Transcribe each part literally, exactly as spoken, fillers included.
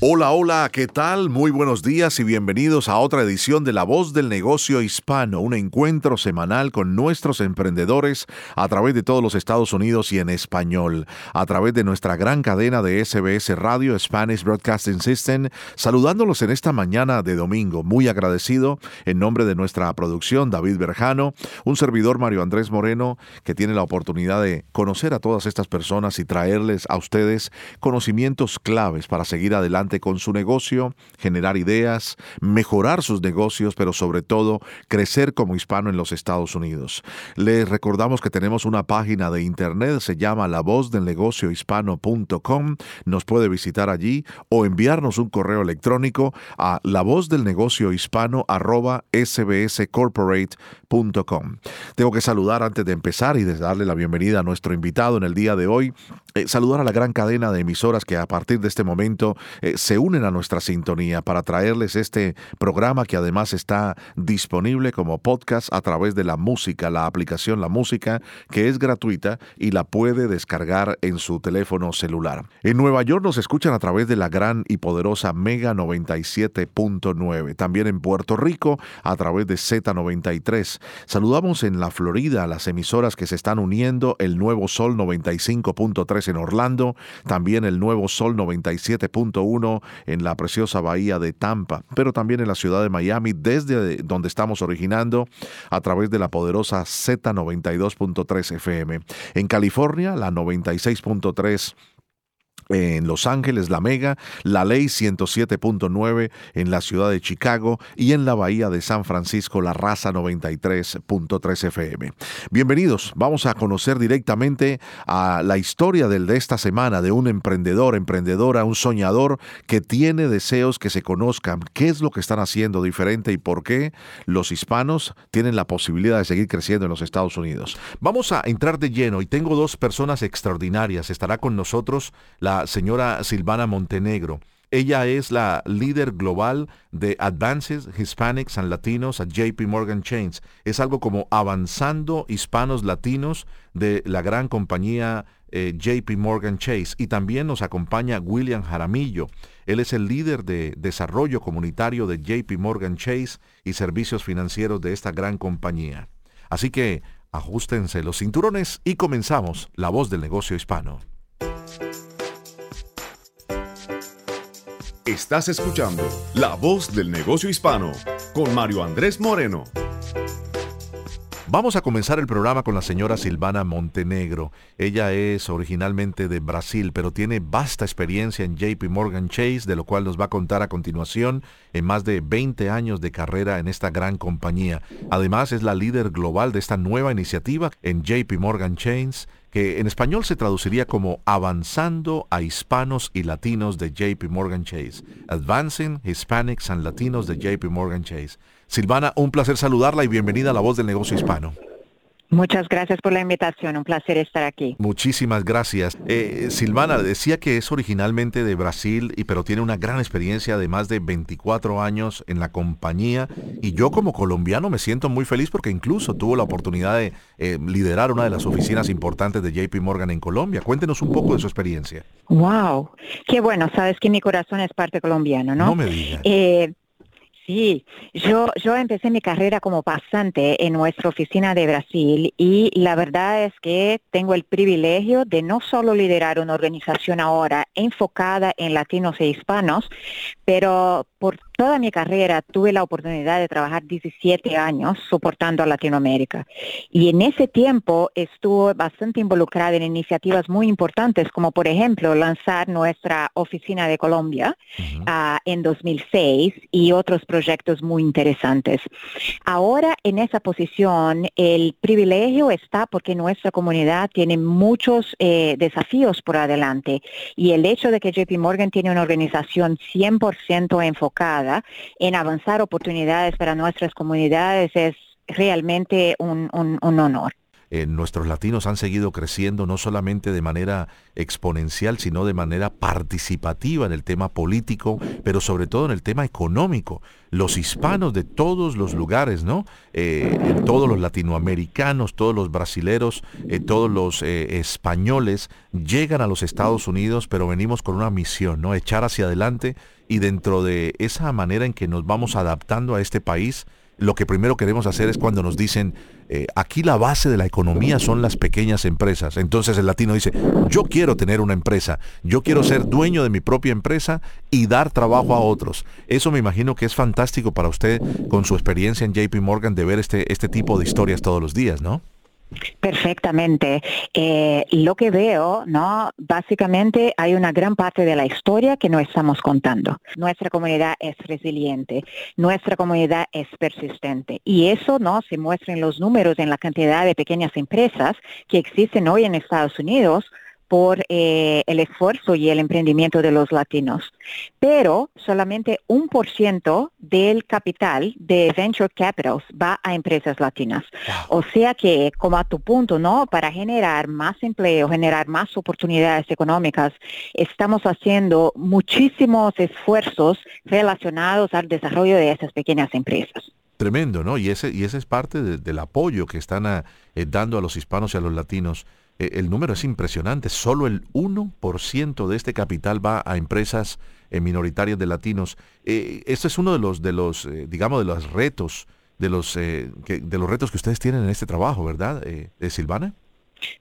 Hola, hola, ¿qué tal? Muy buenos días y bienvenidos a otra edición de La Voz del Negocio Hispano, un encuentro semanal con nuestros emprendedores a través de todos los Estados Unidos y en español, a través de nuestra gran cadena de S B S Radio, Spanish Broadcasting System, saludándolos en esta mañana de domingo. Muy agradecido en nombre de nuestra producción, David Berjano, un servidor Mario Andrés Moreno, que tiene la oportunidad de conocer a todas estas personas y traerles a ustedes conocimientos claves para seguir adelante con su negocio, generar ideas, mejorar sus negocios, pero sobre todo crecer como hispano en los Estados Unidos. Les recordamos que tenemos una página de internet, se llama la voz del negocio hispano punto com. Nos puede visitar allí o enviarnos un correo electrónico a la voz del negocio hispano arroba s b s corporate punto com. Tengo que saludar antes de empezar y de darle la bienvenida a nuestro invitado en el día de hoy. Eh, saludar a la gran cadena de emisoras que a partir de este momento eh, se unen a nuestra sintonía para traerles este programa que además está disponible como podcast a través de La Música, la aplicación La Música, que es gratuita y la puede descargar en su teléfono celular. En Nueva York nos escuchan a través de la gran y poderosa Mega noventa y siete punto nueve. También en Puerto Rico a través de Z noventa y tres. Saludamos en la Florida a las emisoras que se están uniendo, el nuevo Sol noventa y cinco punto tres en Orlando, también el nuevo Sol noventa y siete punto uno en la preciosa bahía de Tampa, pero también en la ciudad de Miami, desde donde estamos originando, a través de la poderosa Z noventa y dos punto tres F M. En California, la noventa y seis punto tres. En Los Ángeles, la Mega, la Ley ciento siete punto nueve en la ciudad de Chicago y en la bahía de San Francisco, la Raza noventa y tres punto tres F M. Bienvenidos, vamos a conocer directamente a la historia del de esta semana de un emprendedor, emprendedora, un soñador que tiene deseos que se conozcan, qué es lo que están haciendo diferente y por qué los hispanos tienen la posibilidad de seguir creciendo en los Estados Unidos. Vamos a entrar de lleno y tengo dos personas extraordinarias. Estará con nosotros la señora Silvana Montenegro. Ella es la líder global de Advances Hispanics and Latinos a JPMorgan Chase. Es algo como Avanzando Hispanos Latinos de la gran compañía eh, JPMorgan Chase. Y también nos acompaña William Jaramillo. Él es el líder de desarrollo comunitario de JPMorgan Chase y servicios financieros de esta gran compañía. Así que ajustense los cinturones y comenzamos La Voz del Negocio Hispano. Estás escuchando La Voz del Negocio Hispano con Mario Andrés Moreno. Vamos a comenzar el programa con la señora Silvana Montenegro. Ella es originalmente de Brasil, pero tiene vasta experiencia en JPMorgan Chase, de lo cual nos va a contar a continuación en más de veinte años de carrera en esta gran compañía. Además, es la líder global de esta nueva iniciativa en JPMorgan Chase, que en español se traduciría como Avanzando a Hispanos y Latinos de JPMorgan Chase. Advancing Hispanics and Latinos de JPMorgan Chase. Silvana, un placer saludarla y bienvenida a La Voz del Negocio Hispano. Muchas gracias por la invitación, un placer estar aquí. Muchísimas gracias. Eh, Silvana, decía que es originalmente de Brasil, y pero tiene una gran experiencia de más de veinticuatro años en la compañía, y yo como colombiano me siento muy feliz porque incluso tuvo la oportunidad de eh, liderar una de las oficinas importantes de JPMorgan en Colombia. Cuéntenos un poco de su experiencia. ¡Wow! Qué bueno, sabes que mi corazón es parte colombiano, ¿no? No me digas. Eh, Sí, yo, yo empecé mi carrera como pasante en nuestra oficina de Brasil y la verdad es que tengo el privilegio de no solo liderar una organización ahora enfocada en latinos e hispanos, pero por toda mi carrera tuve la oportunidad de trabajar diecisiete años soportando a Latinoamérica. Y en ese tiempo estuve bastante involucrada en iniciativas muy importantes, como por ejemplo lanzar nuestra oficina de Colombia uh-huh. uh, en dos mil seis y otros proyectos muy interesantes. Ahora en esa posición el privilegio está porque nuestra comunidad tiene muchos eh, desafíos por adelante. Y el hecho de que J P Morgan tiene una organización cien por ciento enfocada en avanzar oportunidades para nuestras comunidades es realmente un, un, un honor. Eh, nuestros latinos han seguido creciendo no solamente de manera exponencial, sino de manera participativa en el tema político, pero sobre todo en el tema económico. Los hispanos de todos los lugares, ¿no? Eh, eh, todos los latinoamericanos, todos los brasileros, eh, todos los eh, españoles llegan a los Estados Unidos, pero venimos con una misión, ¿no? Echar hacia adelante, y dentro de esa manera en que nos vamos adaptando a este país, lo que primero queremos hacer es cuando nos dicen, eh, aquí la base de la economía son las pequeñas empresas. Entonces el latino dice, yo quiero tener una empresa, yo quiero ser dueño de mi propia empresa y dar trabajo a otros. Eso me imagino que es fantástico para usted, con su experiencia en J P Morgan, de ver este, este tipo de historias todos los días, ¿no? Perfectamente. Eh, lo que veo, ¿no? Básicamente hay una gran parte de la historia que no estamos contando. Nuestra comunidad es resiliente, nuestra comunidad es persistente, y eso, ¿no?, se muestra en los números, en la cantidad de pequeñas empresas que existen hoy en Estados Unidos por eh, el esfuerzo y el emprendimiento de los latinos. Pero solamente un por ciento del capital de Venture Capitals va a empresas latinas. O sea que, como a tu punto, ¿no?, para generar más empleo, generar más oportunidades económicas, estamos haciendo muchísimos esfuerzos relacionados al desarrollo de esas pequeñas empresas. Tremendo, ¿no? Y ese, y ese es parte de, del apoyo que están a, eh, dando a los hispanos y a los latinos. El número es impresionante, solo el uno por ciento de este capital va a empresas minoritarias de latinos. Eh, esto es uno de los, de los eh, digamos, de los retos, de los, eh, que, de los retos que ustedes tienen en este trabajo, ¿verdad, eh, eh, Silvana?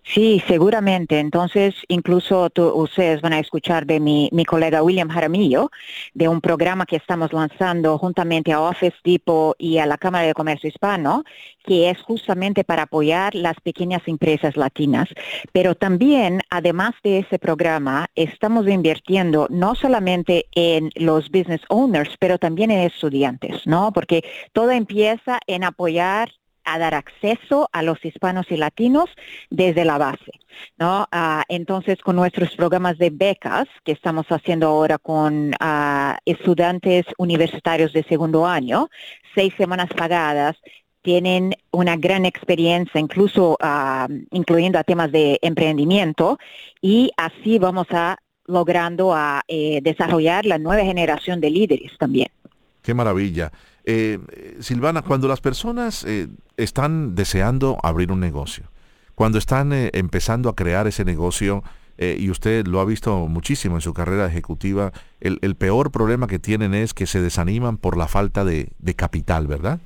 Sí, seguramente. Entonces, incluso tú, ustedes van a escuchar de mi, mi colega William Jaramillo, de un programa que estamos lanzando juntamente a Office Depot y a la Cámara de Comercio Hispano, que es justamente para apoyar las pequeñas empresas latinas. Pero también, además de ese programa, estamos invirtiendo no solamente en los business owners, pero también en estudiantes, ¿no? Porque todo empieza en apoyar a dar acceso a los hispanos y latinos desde la base, ¿no? Uh, entonces, con nuestros programas de becas que estamos haciendo ahora con uh, estudiantes universitarios de segundo año, seis semanas pagadas, tienen una gran experiencia, incluso uh, incluyendo a temas de emprendimiento, y así vamos a logrando a eh, desarrollar la nueva generación de líderes también. ¡Qué maravilla! Eh, Silvana, cuando las personas eh, están deseando abrir un negocio, cuando están eh, empezando a crear ese negocio, eh, y usted lo ha visto muchísimo en su carrera ejecutiva, el, el peor problema que tienen es que se desaniman por la falta de, de capital, ¿verdad?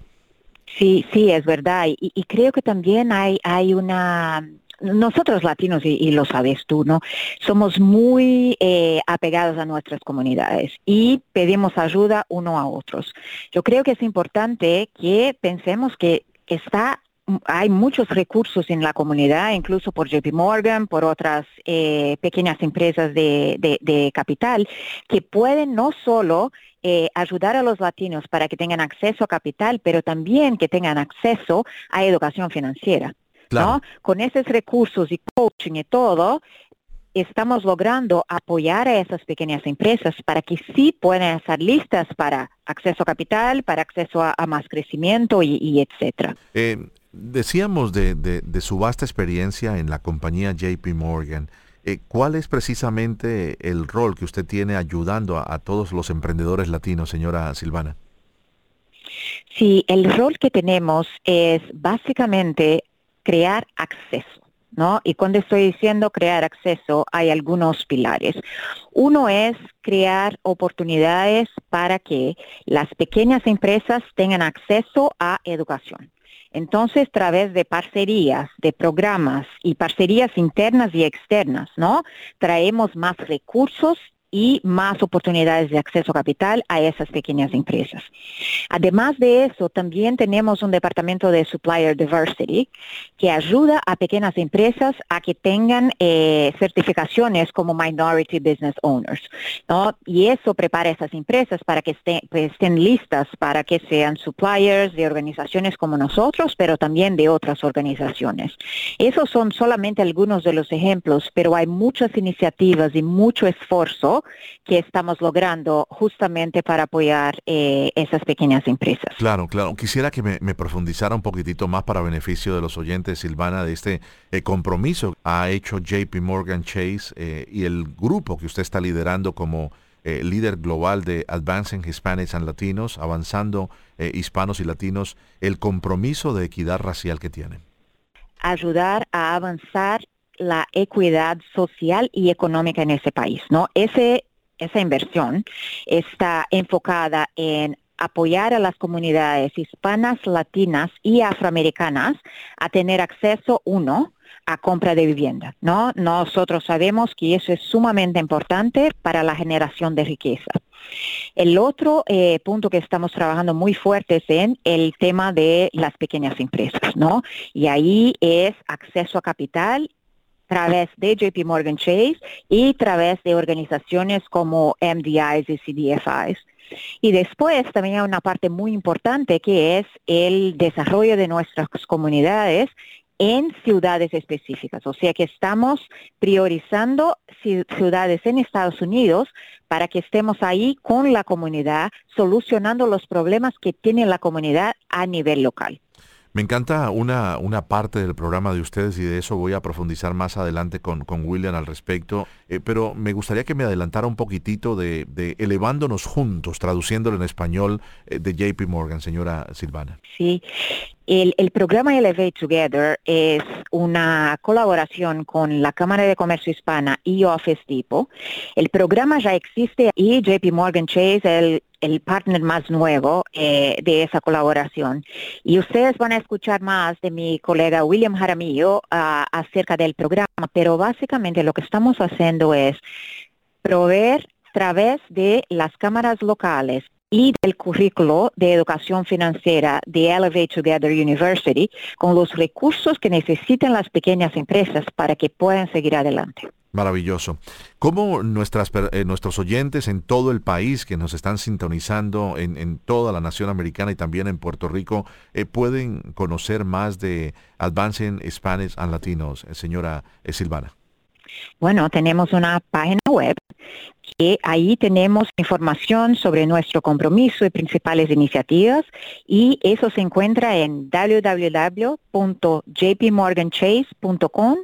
Sí, sí, es verdad. Y, y creo que también hay, hay una... Nosotros latinos, y, y lo sabes tú, ¿no?, somos muy eh, apegados a nuestras comunidades y pedimos ayuda uno a otros. Yo creo que es importante que pensemos que está... hay muchos recursos en la comunidad, incluso por J P Morgan, por otras eh, pequeñas empresas de, de, de capital, que pueden no solo eh, ayudar a los latinos para que tengan acceso a capital, pero también que tengan acceso a educación financiera. Claro. ¿No? Con esos recursos y coaching y todo, estamos logrando apoyar a esas pequeñas empresas para que sí puedan estar listas para acceso a capital, para acceso a, a más crecimiento y, y etcétera. Eh, decíamos de, de, de su vasta experiencia en la compañía J P Morgan. Eh, ¿Cuál es precisamente el rol que usted tiene ayudando a, a todos los emprendedores latinos, señora Silvana? Sí, el rol que tenemos es básicamente crear acceso, ¿no? Y cuando estoy diciendo crear acceso, hay algunos pilares. Uno es crear oportunidades para que las pequeñas empresas tengan acceso a educación. Entonces, a través de parcerías, de programas y parcerías internas y externas, ¿no?, traemos más recursos y más oportunidades de acceso a capital a esas pequeñas empresas. Además de eso, también tenemos un departamento de Supplier Diversity que ayuda a pequeñas empresas a que tengan eh, certificaciones como Minority Business Owners, ¿no? Y eso prepara a esas empresas para que estén, pues, estén listas para que sean suppliers de organizaciones como nosotros, pero también de otras organizaciones. Esos son solamente algunos de los ejemplos, pero hay muchas iniciativas y mucho esfuerzo que estamos logrando justamente para apoyar eh, esas pequeñas empresas. Claro, claro. Quisiera que me, me profundizara un poquitito más para beneficio de los oyentes, Silvana, de este eh, compromiso que ha hecho JPMorgan Chase eh, y el grupo que usted está liderando como eh, líder global de Advancing Hispanics and Latinos, avanzando eh, hispanos y latinos, el compromiso de equidad racial que tienen. Ayudar a avanzar la equidad social y económica en ese país, ¿no? Ese, esa inversión está enfocada en apoyar a las comunidades hispanas, latinas y afroamericanas a tener acceso, uno, a compra de vivienda, ¿no? Nosotros sabemos que eso es sumamente importante para la generación de riqueza. El otro eh, punto que estamos trabajando muy fuerte es en el tema de las pequeñas empresas, ¿no? Y ahí es acceso a capital a través de JPMorgan Chase y a través de organizaciones como M D Is y C D F Is. Y después también hay una parte muy importante que es el desarrollo de nuestras comunidades en ciudades específicas. O sea que estamos priorizando ciudades en Estados Unidos para que estemos ahí con la comunidad, solucionando los problemas que tiene la comunidad a nivel local. Me encanta una, una parte del programa de ustedes y de eso voy a profundizar más adelante con, con William al respecto, eh, pero me gustaría que me adelantara un poquitito de, de Elevándonos Juntos, traduciéndolo en español, eh, de JPMorgan, señora Silvana. Sí, el, el programa Elevate Together es una colaboración con la Cámara de Comercio Hispana y Office Depot. El programa ya existe y JPMorgan Chase, el el partner más nuevo eh, de esa colaboración. Y ustedes van a escuchar más de mi colega William Jaramillo uh, acerca del programa, pero básicamente lo que estamos haciendo es proveer a través de las cámaras locales y del currículo de educación financiera de Elevate Together University con los recursos que necesitan las pequeñas empresas para que puedan seguir adelante. Maravilloso. ¿Cómo nuestras, eh, nuestros oyentes en todo el país que nos están sintonizando en, en toda la nación americana y también en Puerto Rico eh, pueden conocer más de Advancing Hispanics and Latinos, eh, señora eh, Silvana? Bueno, tenemos una página web que ahí tenemos información sobre nuestro compromiso y principales iniciativas y eso se encuentra en doble u doble u doble u punto j p morgan chase punto com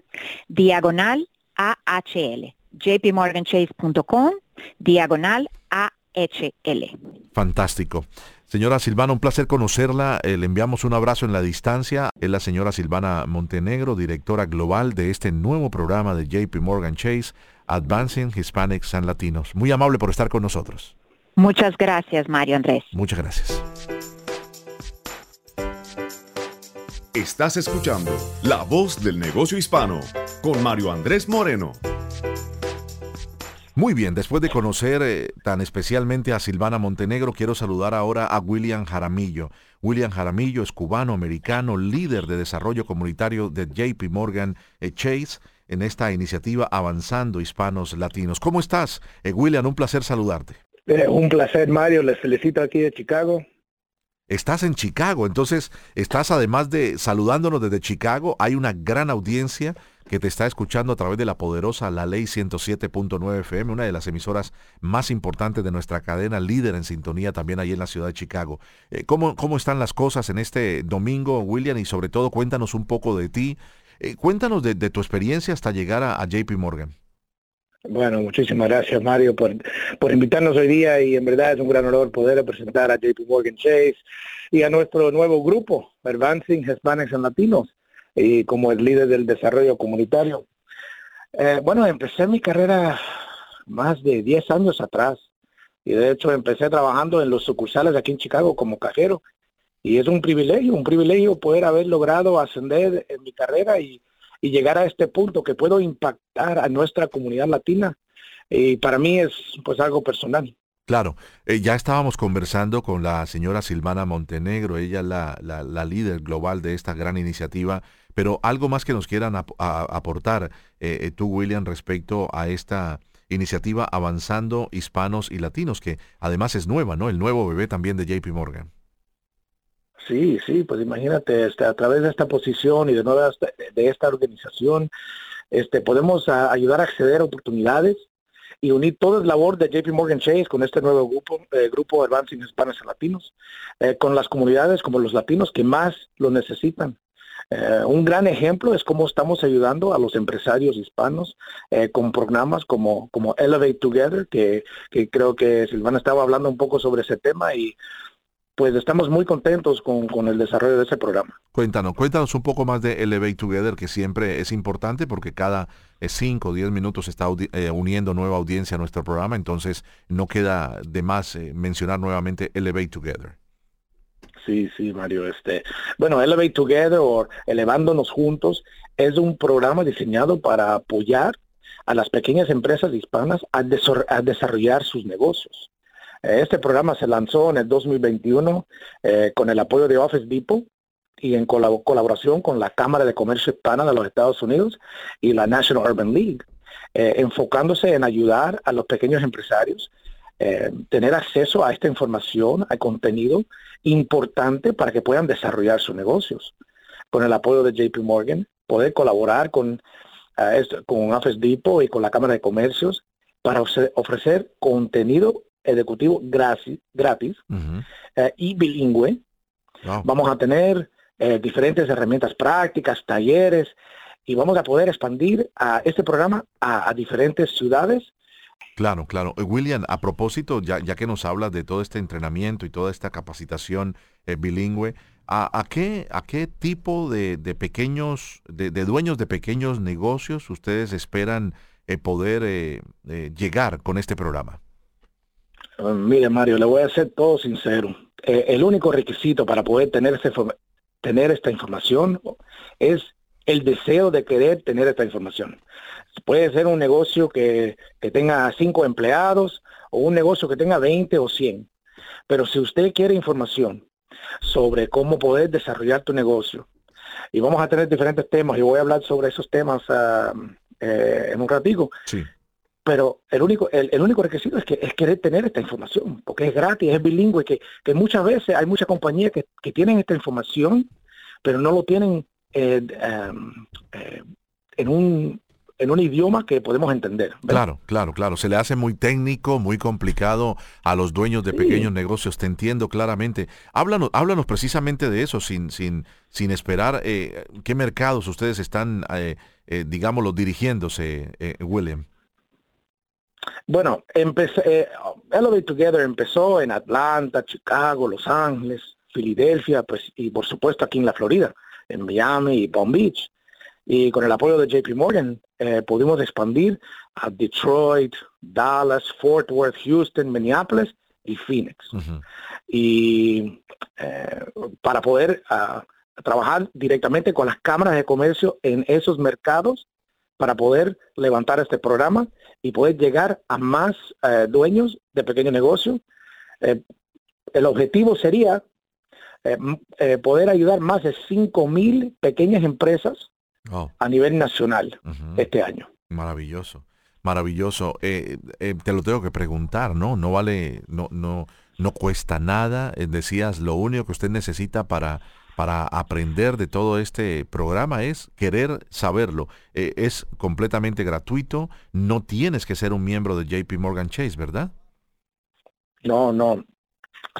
diagonal A H L, jpmorganchase punto com, diagonal A H L. Fantástico. Señora Silvana, un placer conocerla. Eh, le enviamos un abrazo en la distancia. Es la señora Silvana Montenegro, directora global de este nuevo programa de JPMorgan Chase, Advancing Hispanics and Latinos. Muy amable por estar con nosotros. Muchas gracias, Mario Andrés. Muchas gracias. Estás escuchando La Voz del Negocio Hispano con Mario Andrés Moreno. Muy bien, después de conocer eh, tan especialmente a Silvana Montenegro, quiero saludar ahora a William Jaramillo. William Jaramillo es cubano-americano, líder de desarrollo comunitario de JPMorgan eh, Chase en esta iniciativa Avanzando Hispanos Latinos. ¿Cómo estás, eh, William? Un placer saludarte. Eh, un placer, Mario. Les felicito aquí de Chicago. Estás en Chicago, entonces estás además de saludándonos desde Chicago, hay una gran audiencia que te está escuchando a través de la poderosa La Ley ciento siete punto nueve F M, una de las emisoras más importantes de nuestra cadena, líder en sintonía también ahí en la ciudad de Chicago. Eh, ¿cómo, cómo están las cosas en este domingo, William? Y sobre todo cuéntanos un poco de ti, eh, cuéntanos de, de tu experiencia hasta llegar a, a JPMorgan. Bueno, muchísimas gracias, Mario, por, por invitarnos hoy día y en verdad es un gran honor poder presentar a JPMorgan Chase y a nuestro nuevo grupo, Advancing Hispanics and Latinos, y como el líder del desarrollo comunitario. Eh, bueno, empecé mi carrera más de diez años atrás y de hecho empecé trabajando en los sucursales aquí en Chicago como cajero y es un privilegio, un privilegio poder haber logrado ascender en mi carrera y y llegar a este punto que puedo impactar a nuestra comunidad latina y para mí es pues algo personal. Claro, eh, ya estábamos conversando con la señora Silvana Montenegro, ella es la, la, la líder global de esta gran iniciativa, pero algo más que nos quieran ap- a, aportar eh, tú, William, respecto a esta iniciativa Avanzando Hispanos y Latinos, que además es nueva, ¿no? El nuevo bebé también de J P Morgan. Sí, sí, pues imagínate, este, a través de esta posición y de nuevas, de esta organización, este, podemos a, ayudar a acceder a oportunidades y unir toda la labor de J P Morgan Chase con este nuevo grupo, eh, grupo Advancing Hispanics and Latinos, eh, con las comunidades como los latinos que más lo necesitan. Eh, un gran ejemplo es cómo estamos ayudando a los empresarios hispanos eh, con programas como, como Elevate Together, que, que creo que Silvana estaba hablando un poco sobre ese tema y pues estamos muy contentos con, con el desarrollo de ese programa. Cuéntanos, cuéntanos un poco más de Elevate Together, que siempre es importante porque cada cinco o diez minutos se está audi- eh, uniendo nueva audiencia a nuestro programa, entonces no queda de más eh, mencionar nuevamente Elevate Together. Sí, sí, Mario. Este, bueno, Elevate Together o Elevándonos Juntos es un programa diseñado para apoyar a las pequeñas empresas hispanas a, desor- a desarrollar sus negocios. Este programa se lanzó en el dos mil veintiuno eh, con el apoyo de Office Depot y en colab- colaboración con la Cámara de Comercio Hispana de los Estados Unidos y la National Urban League, eh, enfocándose en ayudar a los pequeños empresarios eh, tener acceso a esta información, a contenido importante para que puedan desarrollar sus negocios. Con el apoyo de J P Morgan, poder colaborar con, eh, con Office Depot y con la Cámara de Comercios para ofrecer, ofrecer contenido ejecutivo gratis, gratis uh-huh. eh, y bilingüe. Wow. Vamos a tener eh, diferentes herramientas prácticas, talleres, y vamos a poder expandir a este programa a, a diferentes ciudades. Claro, claro. William, a propósito, ya, ya que nos hablas de todo este entrenamiento y toda esta capacitación eh, bilingüe, ¿a, a, qué, ¿a qué tipo de, de pequeños, de, de dueños de pequeños negocios ustedes esperan eh, poder eh, eh, llegar con este programa? Uh, mire, Mario, le voy a ser todo sincero. Eh, el único requisito para poder tener, ese, tener esta información es el deseo de querer tener esta información. Puede ser un negocio que, que tenga cinco empleados o un negocio que tenga veinte o cien. Pero si usted quiere información sobre cómo poder desarrollar tu negocio, y vamos a tener diferentes temas, y voy a hablar sobre esos temas uh, eh, en un ratito. Sí. Pero el único el, el único requisito es que es querer tener esta información, porque es gratis, es bilingüe, que, que muchas veces hay muchas compañías que, que tienen esta información, pero no lo tienen eh, um, eh, en un en un idioma que podemos entender, ¿verdad? Claro, claro, claro. Se le hace muy técnico, muy complicado a los dueños de sí. pequeños negocios. Te entiendo claramente. Háblanos, háblanos precisamente de eso, sin sin sin esperar. Eh, ¿Qué mercados ustedes están, eh, eh, digámoslo, dirigiéndose, eh, William? Bueno, empecé, eh, Elevate Together empezó en Atlanta, Chicago, Los Ángeles, Filadelfia, pues, y por supuesto aquí en la Florida, en Miami y Palm Beach. Y con el apoyo de J P Morgan eh, pudimos expandir a Detroit, Dallas, Fort Worth, Houston, Minneapolis y Phoenix. Uh-huh. Y eh, para poder uh, trabajar directamente con las cámaras de comercio en esos mercados, para poder levantar este programa y poder llegar a más eh, dueños de pequeños negocios. Eh, el objetivo sería eh, eh, poder ayudar más de cinco mil pequeñas empresas oh. a nivel nacional uh-huh. este año. Maravilloso, maravilloso. Eh, eh, te lo tengo que preguntar, ¿no? No vale, no, no, no cuesta nada. Eh, decías, lo único que usted necesita para... para aprender de todo este programa es querer saberlo. Eh, es completamente gratuito. No tienes que ser un miembro de J P Morgan Chase, ¿verdad? No, no.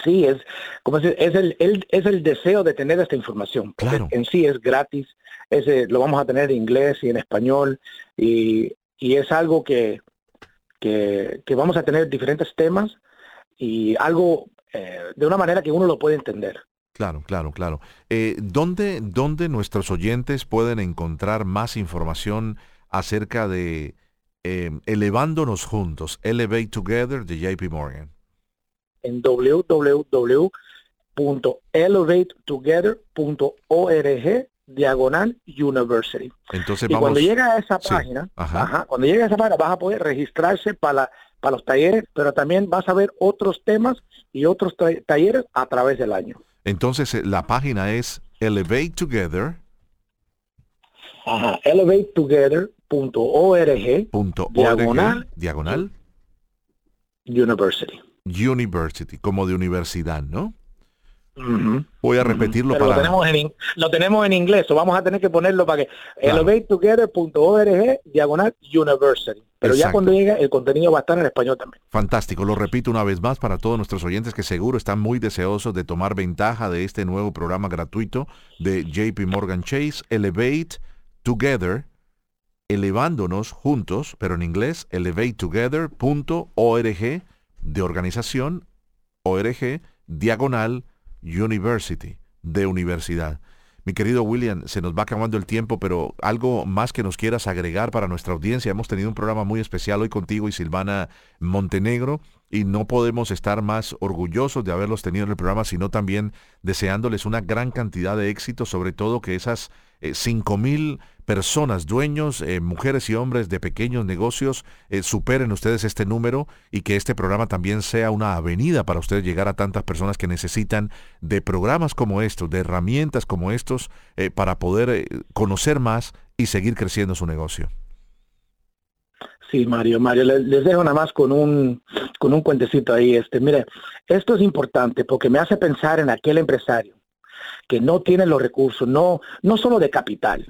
Sí, es como decir, es el, el, es el deseo de tener esta información. Claro. En sí es gratis. Es, lo vamos a tener en inglés y en español. Y, y es algo que, que, que vamos a tener diferentes temas y algo eh, de una manera que uno lo puede entender. Claro, claro, claro. Eh, ¿dónde, ¿Dónde nuestros oyentes pueden encontrar más información acerca de eh, Elevándonos Juntos, Elevate Together de J P Morgan? En doble u doble u doble u punto elevate together punto org diagonal University. Entonces, y vamos... cuando llega a esa página, sí. ajá. Ajá, cuando llega a esa página vas a poder registrarse para, para los talleres, pero también vas a ver otros temas y otros tra- talleres a través del año. Entonces, la página es Elevate Together. Ajá, elevate together punto org, diagonal, diagonal University. University, como de universidad, ¿no? Uh-huh. Voy a repetirlo uh-huh. para... Lo tenemos, en, lo tenemos en inglés, o vamos a tener que ponerlo para que... Claro. elevate together punto org, diagonal University. Pero exacto. Ya cuando llega, el contenido va a estar en español también. Fantástico. Lo repito una vez más para todos nuestros oyentes que seguro están muy deseosos de tomar ventaja de este nuevo programa gratuito de JPMorgan Chase, Elevate Together, elevándonos juntos, pero en inglés, elevate together punto org, de organización, org, diagonal University, de universidad. Mi querido William, se nos va acabando el tiempo, pero algo más que nos quieras agregar para nuestra audiencia. Hemos tenido un programa muy especial hoy contigo y Silvana Montenegro, y no podemos estar más orgullosos de haberlos tenido en el programa, sino también deseándoles una gran cantidad de éxito, sobre todo que esas eh, cinco mil personas, dueños, eh, mujeres y hombres de pequeños negocios, eh, superen ustedes este número y que este programa también sea una avenida para ustedes llegar a tantas personas que necesitan de programas como estos, de herramientas como estos, eh, para poder eh, conocer más y seguir creciendo su negocio. Sí, Mario, Mario, les dejo nada más con un con un cuentecito ahí. Este, mire, esto es importante porque me hace pensar en aquel empresario que no tiene los recursos, no, no solo de capital,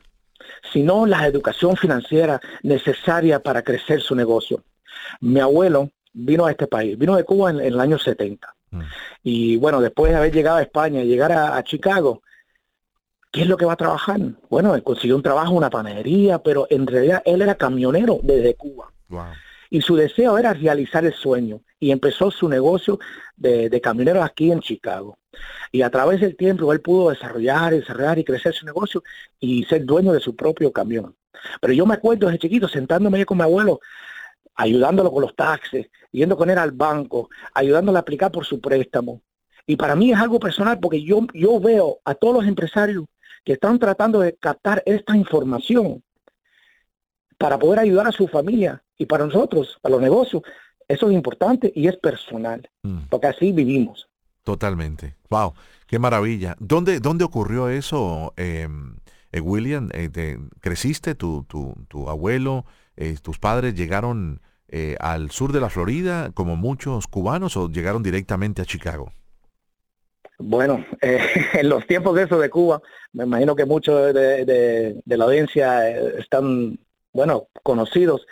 sino la educación financiera necesaria para crecer su negocio. Mi abuelo vino a este país, vino de Cuba en, en el año setenta. Mm. Y bueno, después de haber llegado a España y llegar a, a Chicago, ¿qué es lo que va a trabajar? Bueno, él consiguió un trabajo, una panadería, pero en realidad él era camionero desde Cuba. Wow. Y su deseo era realizar el sueño. Y empezó su negocio de, de camioneros aquí en Chicago. Y a través del tiempo él pudo desarrollar, desarrollar y crecer su negocio y ser dueño de su propio camión. Pero yo me acuerdo desde chiquito sentándome con mi abuelo, ayudándolo con los taxes, yendo con él al banco, ayudándolo a aplicar por su préstamo. Y para mí es algo personal porque yo, yo veo a todos los empresarios que están tratando de captar esta información para poder ayudar a su familia y para nosotros, para los negocios. Eso es importante y es personal, mm. porque así vivimos. Totalmente. Wow, qué maravilla. ¿Dónde, dónde ocurrió eso, eh, eh, William? Eh, te, ¿Creciste? ¿Tu, tu, tu abuelo, eh, tus padres llegaron eh, al sur de la Florida, como muchos cubanos, o llegaron directamente a Chicago? Bueno, eh, en los tiempos de eso de Cuba, me imagino que muchos de, de, de la audiencia están, bueno, conocidos.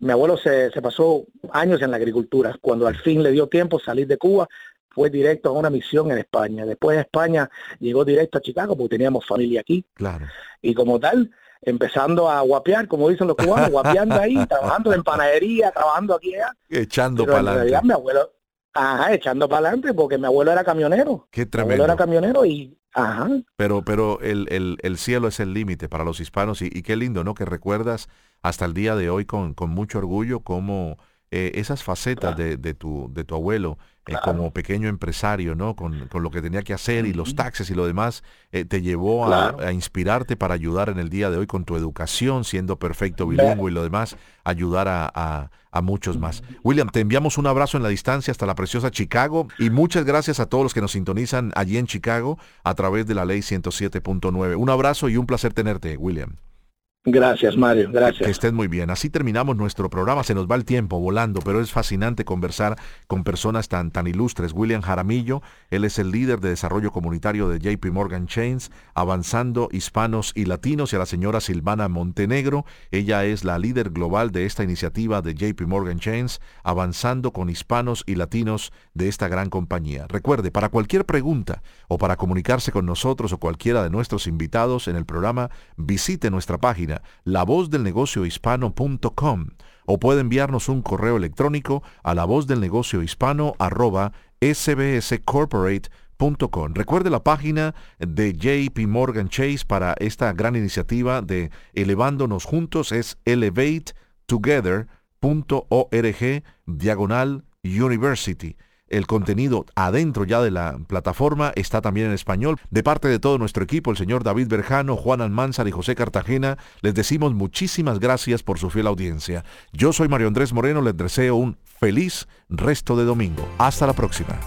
Mi abuelo se, se pasó años en la agricultura. Cuando al fin le dio tiempo salir de Cuba, fue directo a una misión en España. Después de España llegó directo a Chicago porque teníamos familia aquí. Claro. Y como tal, empezando a guapear, como dicen los cubanos, guapeando ahí, trabajando en panadería, trabajando aquí y allá. Echando para adelante. En realidad mi abuelo... Ajá, echando para adelante, porque mi abuelo era camionero. Qué tremendo. Mi abuelo era camionero y... Ajá. Pero, pero el, el, el cielo es el límite para los hispanos y, y qué lindo, ¿no? Que recuerdas hasta el día de hoy con, con mucho orgullo cómo eh, esas facetas claro. de, de, tu, de tu abuelo eh, claro. como pequeño empresario, ¿no? Con, con lo que tenía que hacer y los taxes y lo demás eh, te llevó claro. a, a inspirarte para ayudar en el día de hoy con tu educación, siendo perfecto bilingüe claro. y lo demás, ayudar a... a a muchos más. William, te enviamos un abrazo en la distancia hasta la preciosa Chicago y muchas gracias a todos los que nos sintonizan allí en Chicago a través de la Ley ciento siete punto nueve. Un abrazo y un placer tenerte, William. Gracias, Mario. Gracias. Que estén muy bien. Así terminamos nuestro programa. Se nos va el tiempo volando, pero es fascinante conversar con personas tan, tan ilustres. William Jaramillo, él es el líder de desarrollo comunitario de JPMorgan Chase, Avanzando Hispanos y Latinos, y a la señora Silvana Montenegro. Ella es la líder global de esta iniciativa de JPMorgan Chase, Avanzando con Hispanos y Latinos de esta gran compañía. Recuerde, para cualquier pregunta o para comunicarse con nosotros o cualquiera de nuestros invitados en el programa, visite nuestra página la voz del negocio hispano punto com o puede enviarnos un correo electrónico a la voz del negocio hispano arroba s b s corporate punto com. Recuerde la página de JPMorgan Chase para esta gran iniciativa de Elevándonos Juntos es elevate together punto org diagonal University. el contenido adentro ya de la plataforma está también en español. De parte de todo nuestro equipo, el señor David Berjano, Juan Almanzar y José Cartagena, les decimos muchísimas gracias por su fiel audiencia. Yo soy Mario Andrés Moreno, les deseo un feliz resto de domingo. Hasta la próxima.